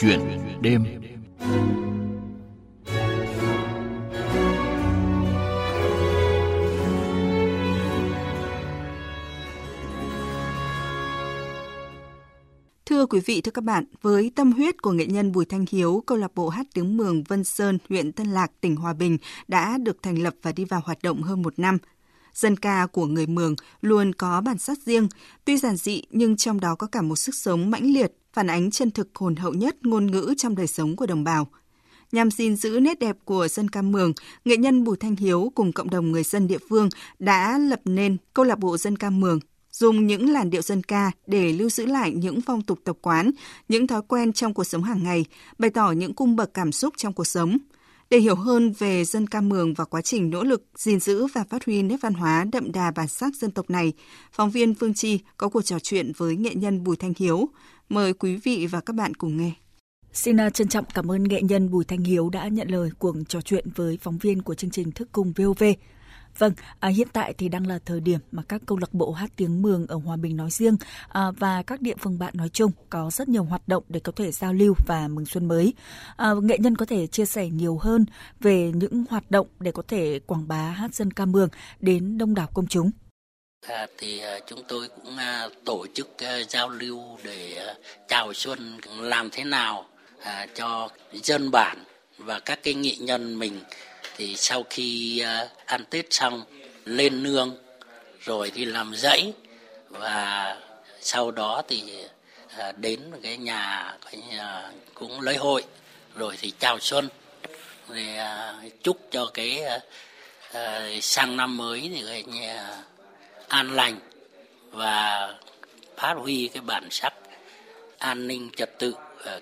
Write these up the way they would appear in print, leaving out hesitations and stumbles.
Chuyện đêm. Thưa quý vị, thưa các bạn, với tâm huyết của nghệ nhân Bùi Thanh Hiếu, câu lạc bộ hát tiếng Mường Vân Sơn, huyện Tân Lạc, tỉnh Hòa Bình đã được thành lập và đi vào hoạt động hơn một năm. Dân ca của người Mường luôn có bản sắc riêng, tuy giản dị nhưng trong đó có cả một sức sống mãnh liệt, phản ánh chân thực hồn hậu nhất ngôn ngữ trong đời sống của đồng bào. Nhằm gìn giữ nét đẹp của dân ca Mường, nghệ nhân Bùi Thanh Hiếu cùng cộng đồng người dân địa phương đã lập nên câu lạc bộ dân ca Mường, dùng những làn điệu dân ca để lưu giữ lại những phong tục tập quán, những thói quen trong cuộc sống hàng ngày, bày tỏ những cung bậc cảm xúc trong cuộc sống. Để hiểu hơn về dân ca Mường và quá trình nỗ lực gìn giữ và phát huy nét văn hóa đậm đà bản sắc dân tộc này, phóng viên Phương Chi có cuộc trò chuyện với nghệ nhân Bùi Thanh Hiếu. Mời quý vị và các bạn cùng nghe. Xin trân trọng cảm ơn nghệ nhân Bùi Thanh Hiếu đã nhận lời cuộc trò chuyện với phóng viên của chương trình Thức Cùng VOV. Vâng, hiện tại thì đang là thời điểm mà các câu lạc bộ hát tiếng Mường ở Hòa Bình nói riêng và các địa phương bạn nói chung có rất nhiều hoạt động để có thể giao lưu và mừng xuân mới. Nghệ nhân có thể chia sẻ nhiều hơn về những hoạt động để có thể quảng bá hát dân ca Mường đến đông đảo công chúng. Thì chúng tôi cũng tổ chức giao lưu để chào xuân, làm thế nào cho dân bản và các cái nghệ nhân mình. Thì sau khi ăn Tết xong, lên nương, rồi thì làm dãy, và sau đó thì đến cái nhà cũng lễ hội, rồi thì chào xuân, rồi chúc cho cái sang năm mới thì cái nhà an lành và phát huy cái bản sắc an ninh trật tự,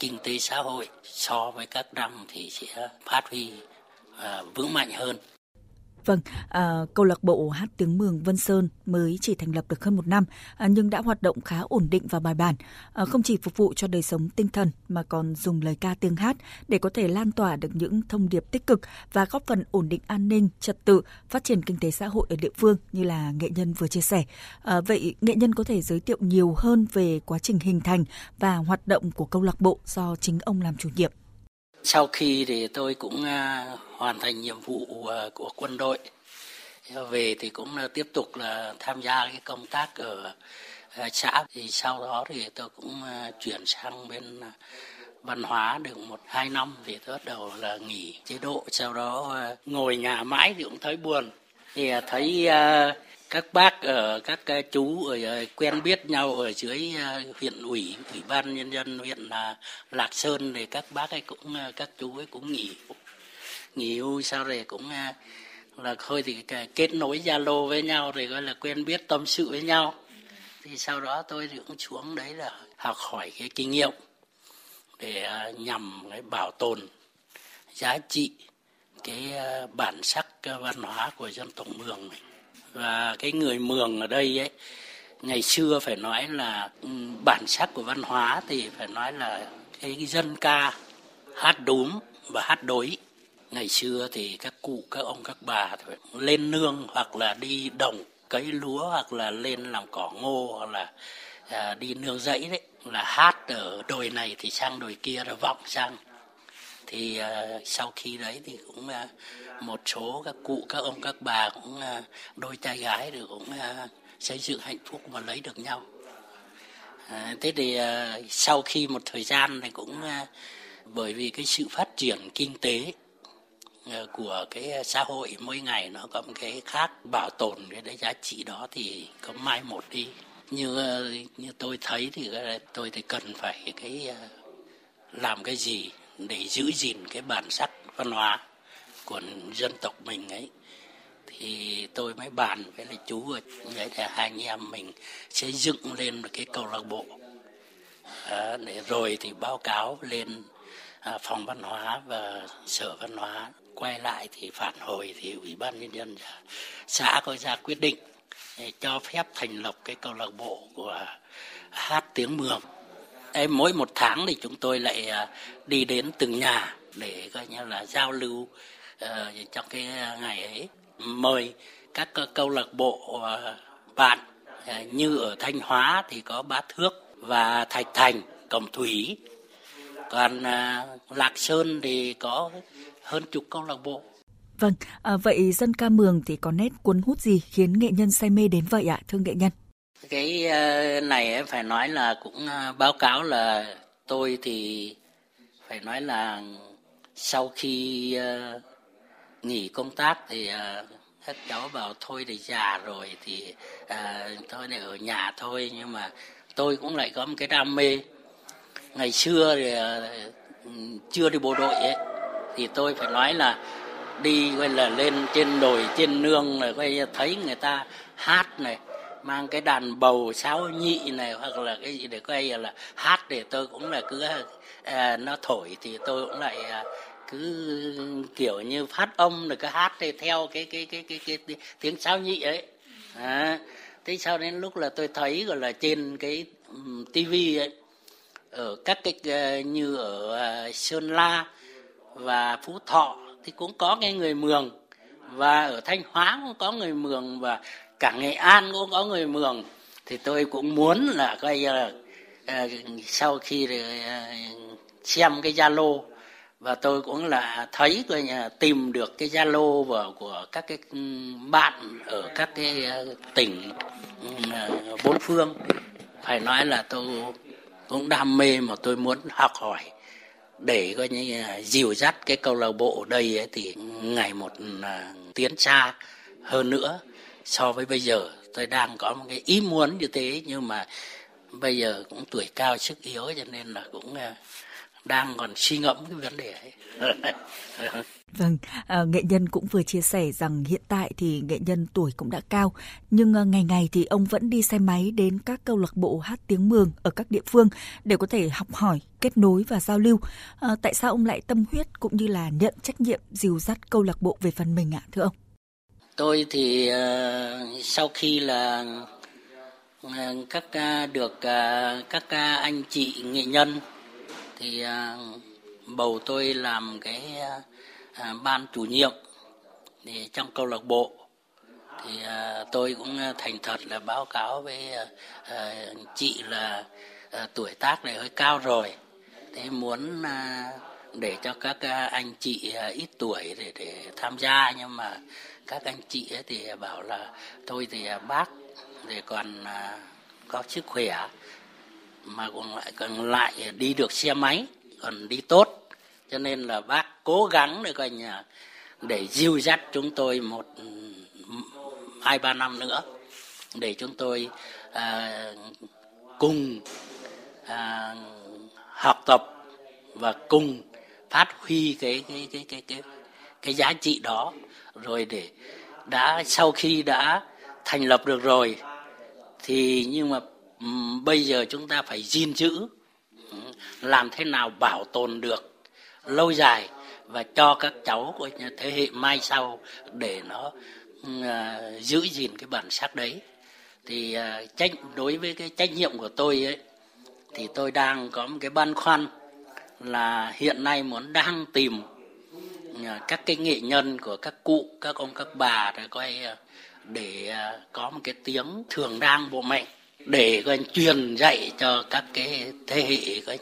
kinh tế xã hội so với các năm thì sẽ phát huy vững mạnh hơn. Vâng, câu lạc bộ hát tiếng Mường Vân Sơn mới chỉ thành lập được hơn một năm nhưng đã hoạt động khá ổn định và bài bản, không chỉ phục vụ cho đời sống tinh thần mà còn dùng lời ca tiếng hát để có thể lan tỏa được những thông điệp tích cực và góp phần ổn định an ninh, trật tự, phát triển kinh tế xã hội ở địa phương như là nghệ nhân vừa chia sẻ. Vậy nghệ nhân có thể giới thiệu nhiều hơn về quá trình hình thành và hoạt động của câu lạc bộ do chính ông làm chủ nhiệm. Sau khi thì tôi cũng hoàn thành nhiệm vụ của quân đội, về thì cũng tiếp tục là tham gia cái công tác ở xã, thì sau đó thì tôi cũng chuyển sang bên văn hóa được 1-2 năm thì tôi bắt đầu là nghỉ chế độ, sau đó ngồi nhà mãi thì cũng thấy buồn, thì thấy các bác ở các chú ở quen biết nhau ở dưới huyện ủy, ủy ban nhân dân huyện Lạc Sơn thì các bác ấy cũng các chú ấy cũng nghỉ hưu, sau này cũng là thôi thì kết nối Zalo với nhau rồi gọi là quen biết tâm sự với nhau, thì sau đó tôi thì cũng xuống đấy là học hỏi cái kinh nghiệm để nhằm cái bảo tồn giá trị cái bản sắc văn hóa của dân tộc Mường mình. Và cái người Mường ở đây ấy, ngày xưa phải nói là bản sắc của văn hóa thì phải nói là cái dân ca, hát đúm và hát đối. Ngày xưa thì các cụ, các ông, các bà phải lên nương hoặc là đi đồng cấy lúa hoặc là lên làm cỏ ngô hoặc là đi nương rẫy đấy, là hát ở đồi này thì sang đồi kia rồi vọng sang. Thì sau khi đấy thì cũng một số các cụ, các ông, các bà cũng đôi trai gái thì cũng xây dựng hạnh phúc và lấy được nhau. Thế thì sau khi một thời gian thì cũng bởi vì cái sự phát triển kinh tế của cái xã hội mỗi ngày nó có một cái khác, bảo tồn cái giá trị đó thì có mai một đi. Như tôi thấy thì tôi thì cần phải cái làm cái gì để giữ gìn cái bản sắc văn hóa của dân tộc mình ấy, thì tôi mới bàn với lại chú ấy, để hai anh em mình xây dựng lên một cái câu lạc bộ, để rồi thì báo cáo lên phòng văn hóa và sở văn hóa, quay lại thì phản hồi thì ủy ban nhân dân xã có ra quyết định để cho phép thành lập cái câu lạc bộ của hát tiếng Mường. Mỗi một tháng thì chúng tôi lại đi đến từng nhà để coi như là giao lưu trong cái ngày ấy, mời các câu lạc bộ bạn như ở Thanh Hóa thì có Bá Thước và Thạch Thành, Cầm Thủy, Còn Lạc Sơn thì có hơn chục câu lạc bộ. Vâng, vậy dân ca Mường thì có nét cuốn hút gì khiến nghệ nhân say mê đến vậy ạ, thưa nghệ nhân? Cái này phải nói là cũng báo cáo là tôi thì phải nói là sau khi nghỉ công tác thì các cháu bảo thôi thì già rồi thì thôi để ở nhà thôi, nhưng mà tôi cũng lại có một cái đam mê. Ngày xưa thì chưa đi bộ đội ấy, thì tôi phải nói là đi gọi là lên trên đồi trên nương rồi coi thấy người ta hát này, mang cái đàn bầu sáo nhị này hoặc là cái gì để coi là hát, để tôi cũng là cứ nó thổi thì tôi cũng lại cứ kiểu như phát âm rồi cứ hát theo cái tiếng sáo nhị ấy. Thế sau đến lúc là tôi thấy gọi là trên cái tivi ấy, ở các cái như ở Sơn La và Phú Thọ thì cũng có cái người Mường, và ở Thanh Hóa cũng có người Mường, và cả Nghệ An cũng có người Mường, thì tôi cũng muốn là coi là sau khi xem cái Zalo, và tôi cũng là thấy coi là tìm được cái Zalo của các cái bạn ở các cái tỉnh bốn phương, phải nói là tôi cũng đam mê mà tôi muốn học hỏi để coi như dìu dắt cái câu lạc bộ ở đây ấy, thì ngày một tiến xa hơn nữa so với bây giờ. Tôi đang có một cái ý muốn như thế, nhưng mà bây giờ cũng tuổi cao sức yếu cho nên là cũng đang còn suy ngẫm cái vấn đề ấy. Vâng, nghệ nhân cũng vừa chia sẻ rằng hiện tại thì nghệ nhân tuổi cũng đã cao, nhưng ngày ngày thì ông vẫn đi xe máy đến các câu lạc bộ hát tiếng Mường ở các địa phương để có thể học hỏi, kết nối và giao lưu. Tại sao ông lại tâm huyết cũng như là nhận trách nhiệm dìu dắt câu lạc bộ về phần mình ạ, thưa ông? Tôi thì sau khi là các anh chị nghệ nhân thì bầu tôi làm cái ban chủ nhiệm thì trong câu lạc bộ, thì tôi cũng thành thật là báo cáo với chị là tuổi tác này hơi cao rồi, thế muốn để cho các anh chị ít tuổi để tham gia, nhưng mà các anh chị ấy thì bảo là thôi thì bác thì còn có sức khỏe mà còn lại đi được xe máy, còn đi tốt, cho nên là bác cố gắng để coi nhà để dìu dắt chúng tôi 1-2-3 năm nữa để chúng tôi cùng học tập và cùng phát huy cái giá trị đó. Rồi để đã sau khi đã thành lập được rồi thì nhưng mà bây giờ chúng ta phải gìn giữ, làm thế nào bảo tồn được lâu dài và cho các cháu của thế hệ mai sau để nó giữ gìn cái bản sắc đấy. Thì đối với cái trách nhiệm của tôi ấy, thì tôi đang có một cái băn khoăn là hiện nay muốn đang tìm các cái nghệ nhân của các cụ, các ông, các bà để coi để có một cái tiếng thường đang bộ mệnh để coi truyền dạy cho các cái thế hệ coi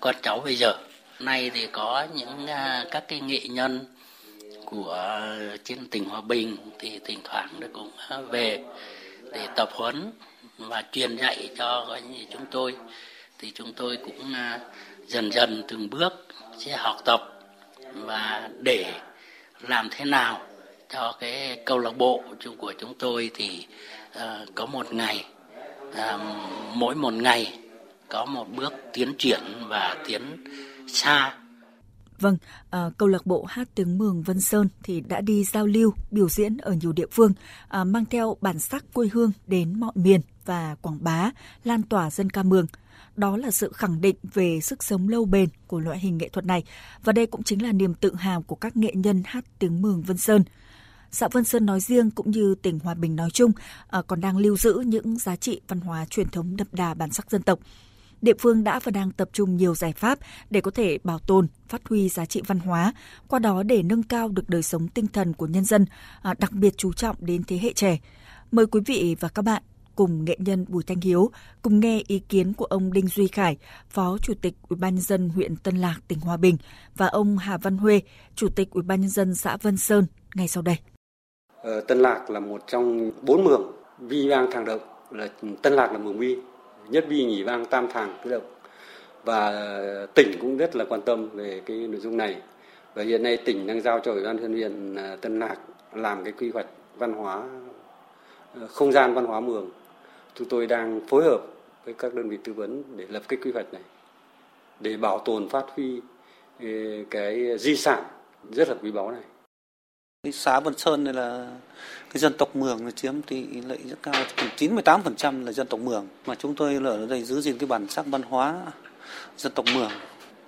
con cháu bây giờ. Nay thì có những các cái nghệ nhân của trên tỉnh Hòa Bình thì thỉnh thoảng nó cũng về để tập huấn và truyền dạy cho coi như chúng tôi, thì chúng tôi cũng dần dần từng bước sẽ học tập và để làm thế nào cho cái câu lạc bộ của chúng tôi thì có một ngày mỗi một ngày có một bước tiến triển và tiến xa. Vâng, câu lạc bộ hát tiếng Mường Vân Sơn thì đã đi giao lưu, biểu diễn ở nhiều địa phương, mang theo bản sắc quê hương đến mọi miền và quảng bá, lan tỏa dân ca Mường. Đó là sự khẳng định về sức sống lâu bền của loại hình nghệ thuật này. Và đây cũng chính là niềm tự hào của các nghệ nhân hát tiếng Mường Vân Sơn. Xã Vân Sơn nói riêng cũng như tỉnh Hòa Bình nói chung còn đang lưu giữ những giá trị văn hóa truyền thống đậm đà bản sắc dân tộc. Địa phương đã và đang tập trung nhiều giải pháp để có thể bảo tồn, phát huy giá trị văn hóa, qua đó để nâng cao được đời sống tinh thần của nhân dân, đặc biệt chú trọng đến thế hệ trẻ. Mời quý vị và các bạn cùng nghệ nhân Bùi Thanh Hiếu cùng nghe ý kiến của ông Đinh Duy Khải, Phó Chủ tịch UBND huyện Tân Lạc, tỉnh Hòa Bình và ông Hà Văn Huê, Chủ tịch UBND xã Vân Sơn ngay sau đây. Tân Lạc là một trong 4 mường vi vang thàng động. Là Tân Lạc là mường vi, nhất vi nhì vang tam thàng tứ động. Và tỉnh cũng rất là quan tâm về cái nội dung này. Và hiện nay tỉnh đang giao cho Ủy ban nhân huyện Tân Lạc làm cái quy hoạch văn hóa, không gian văn hóa Mường. Chúng tôi đang phối hợp với các đơn vị tư vấn để lập cái quy hoạch này, để bảo tồn phát huy cái di sản rất là quý báu này. Cái xã Vân Sơn này là cái dân tộc Mường nó chiếm tỷ lệ rất cao, 98% là dân tộc Mường. Mà chúng tôi ở đây giữ gìn cái bản sắc văn hóa dân tộc Mường,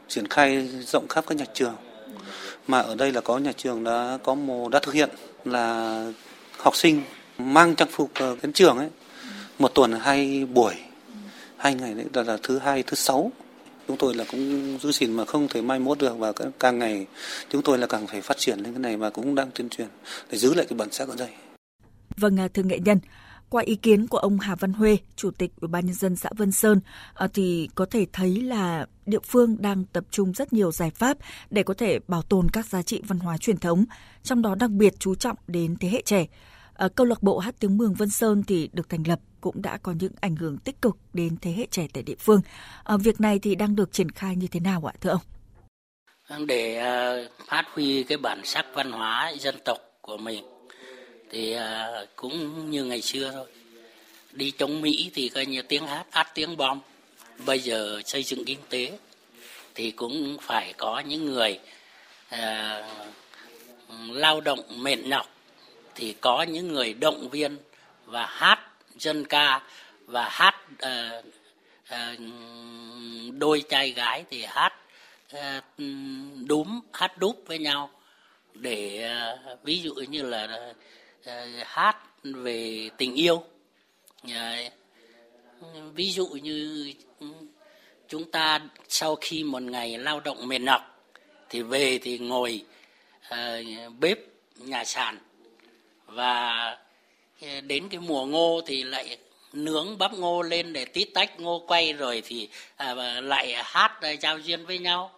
triển khai rộng khắp các nhà trường. Mà ở đây là có nhà trường đã thực hiện là học sinh mang trang phục đến trường ấy, một tuần 2 buổi, 2 ngày đấy là thứ hai thứ sáu. Chúng tôi là cũng giữ gìn mà không thể mai mốt được, và càng ngày chúng tôi là càng phải phát triển lên cái này và cũng đang tuyên truyền để giữ lại cái bản sắc ở đây. Vâng, thưa nghệ nhân, qua ý kiến của ông Hà Văn Huê, Chủ tịch Ủy ban nhân dân xã Vân Sơn, thì có thể thấy là địa phương đang tập trung rất nhiều giải pháp để có thể bảo tồn các giá trị văn hóa truyền thống, trong đó đặc biệt chú trọng đến thế hệ trẻ. Câu lạc bộ hát tiếng Mường Vân Sơn thì được thành lập cũng đã có những ảnh hưởng tích cực đến thế hệ trẻ tại địa phương. Việc này thì đang được triển khai như thế nào ạ, thưa ông? Để phát huy cái bản sắc văn hóa dân tộc của mình thì cũng như ngày xưa thôi. Đi chống Mỹ thì coi như tiếng hát tiếng bom. Bây giờ xây dựng kinh tế thì cũng phải có những người lao động mệt nhọc, thì có những người động viên và hát dân ca và hát đôi trai gái thì hát đúm, hát đúp với nhau để ví dụ như là hát về tình yêu. Ví dụ như chúng ta sau khi một ngày lao động mệt nhọc thì về thì ngồi bếp nhà sàn, và đến cái mùa ngô thì lại nướng bắp ngô lên để tí tách ngô quay, rồi thì lại hát giao duyên với nhau.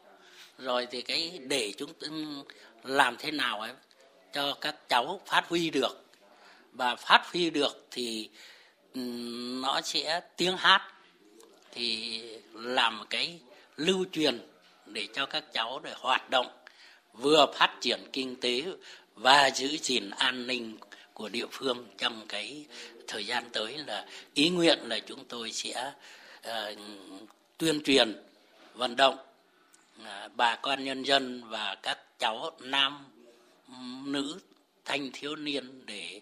Rồi thì cái để chúng làm thế nào ấy cho các cháu phát huy được, và phát huy được thì nó sẽ tiếng hát thì làm cái lưu truyền để cho các cháu để hoạt động, vừa phát triển kinh tế và giữ gìn an ninh của địa phương. Trong cái thời gian tới là ý nguyện là chúng tôi sẽ tuyên truyền vận động bà con nhân dân và các cháu nam nữ thanh thiếu niên để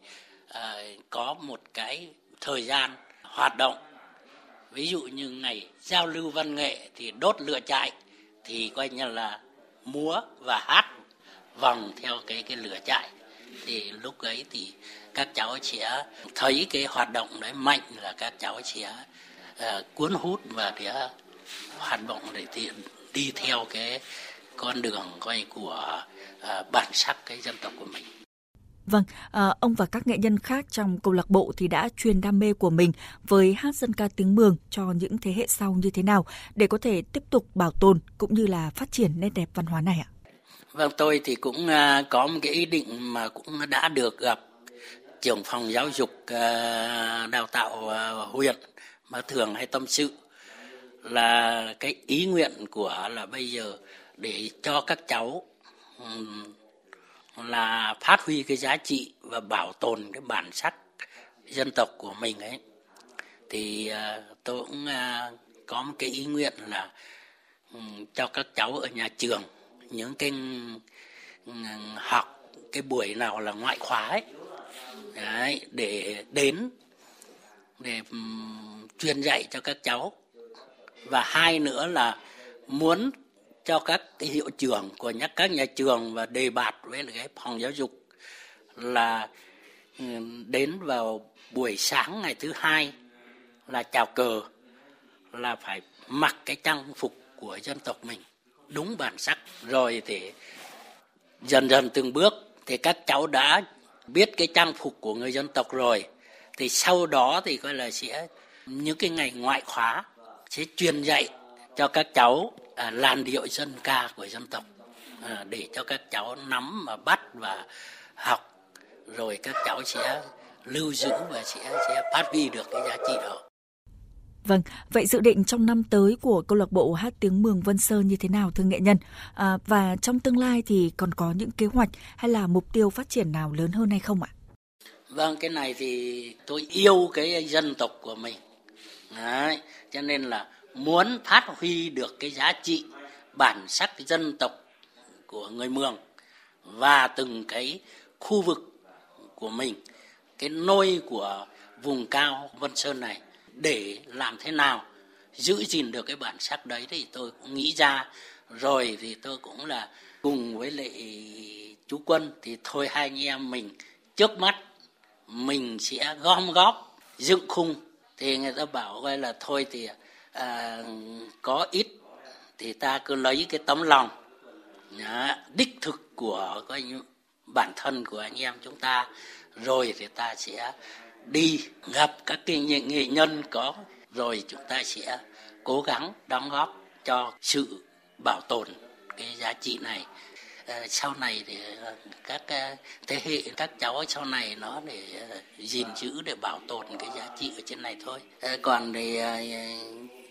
có một cái thời gian hoạt động. Ví dụ như ngày giao lưu văn nghệ thì đốt lửa trại thì coi như là múa và hát vòng theo cái lửa trại, thì lúc ấy thì các cháu sẽ thấy cái hoạt động đấy mạnh, là các cháu sẽ cuốn hút và sẽ hoạt động để đi theo cái con đường coi của bản sắc cái dân tộc của mình. Vâng, ông và các nghệ nhân khác trong câu lạc bộ thì đã truyền đam mê của mình với hát dân ca tiếng Mường cho những thế hệ sau như thế nào để có thể tiếp tục bảo tồn cũng như là phát triển nét đẹp văn hóa này ạ? Vâng, tôi thì cũng có một cái ý định mà cũng đã được gặp trưởng phòng giáo dục đào tạo huyện mà thường hay tâm sự, là cái ý nguyện của là bây giờ để cho các cháu là phát huy cái giá trị và bảo tồn cái bản sắc dân tộc của mình ấy, thì tôi cũng có một cái ý nguyện là cho các cháu ở nhà trường những cái học cái buổi nào là ngoại khóa ấy. Đấy, để đến để truyền dạy cho các cháu. Và hai nữa là muốn cho các cái hiệu trưởng của các nhà trường và đề bạt với cái phòng giáo dục là đến vào buổi sáng ngày thứ hai là chào cờ, là phải mặc cái trang phục của dân tộc mình đúng bản sắc. Rồi thì dần dần từng bước thì các cháu đã biết cái trang phục của người dân tộc rồi Thì sau đó thì coi là sẽ những cái ngày ngoại khóa sẽ truyền dạy cho các cháu làn điệu dân ca của dân tộc, để cho các cháu nắm và bắt và học, rồi các cháu sẽ lưu giữ và sẽ phát huy được cái giá trị đó. Vâng, vậy dự định trong năm tới của câu lạc bộ hát tiếng Mường Vân Sơn như thế nào thưa nghệ nhân? Và trong tương lai thì còn có những kế hoạch hay là mục tiêu phát triển nào lớn hơn hay không ạ? Vâng, cái này thì tôi yêu cái dân tộc của mình. Đấy, cho nên là muốn phát huy được cái giá trị bản sắc dân tộc của người Mường và từng cái khu vực của mình, cái nôi của vùng cao Vân Sơn này, để làm thế nào giữ gìn được cái bản sắc đấy thì tôi cũng nghĩ ra rồi, thì tôi cũng là cùng với lại chú Quân thì thôi hai anh em mình trước mắt mình sẽ gom góp dựng khung. Thì người ta bảo gọi là thôi thì có ít thì ta cứ lấy cái tấm lòng đích thực của bản thân của anh em chúng ta, rồi thì ta sẽ đi gặp các nghệ nhân có, rồi chúng ta sẽ cố gắng đóng góp cho sự bảo tồn cái giá trị này. Sau này thì các thế hệ các cháu sau này nó để gìn giữ, để bảo tồn cái giá trị ở trên này thôi. Còn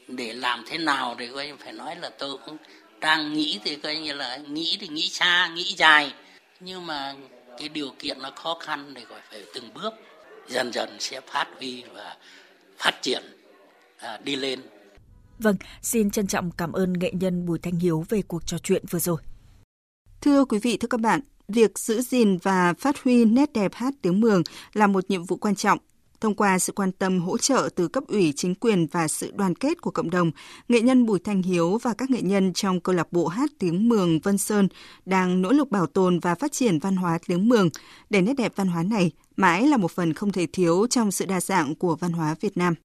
để làm thế nào thì coi phải nói là tôi cũng đang nghĩ, thì coi như là nghĩ thì nghĩ xa nghĩ dài, nhưng mà cái điều kiện nó khó khăn thì gọi phải từng bước dần dần sẽ phát huy và phát triển đi lên. Vâng, xin trân trọng cảm ơn nghệ nhân Bùi Thanh Hiếu về cuộc trò chuyện vừa rồi. Thưa quý vị, thưa các bạn, việc giữ gìn và phát huy nét đẹp hát tiếng Mường là một nhiệm vụ quan trọng. Thông qua sự quan tâm hỗ trợ từ cấp ủy, chính quyền và sự đoàn kết của cộng đồng, nghệ nhân Bùi Thanh Hiếu và các nghệ nhân trong câu lạc bộ hát tiếng Mường Vân Sơn đang nỗ lực bảo tồn và phát triển văn hóa tiếng Mường, để nét đẹp văn hóa này mãi là một phần không thể thiếu trong sự đa dạng của văn hóa Việt Nam.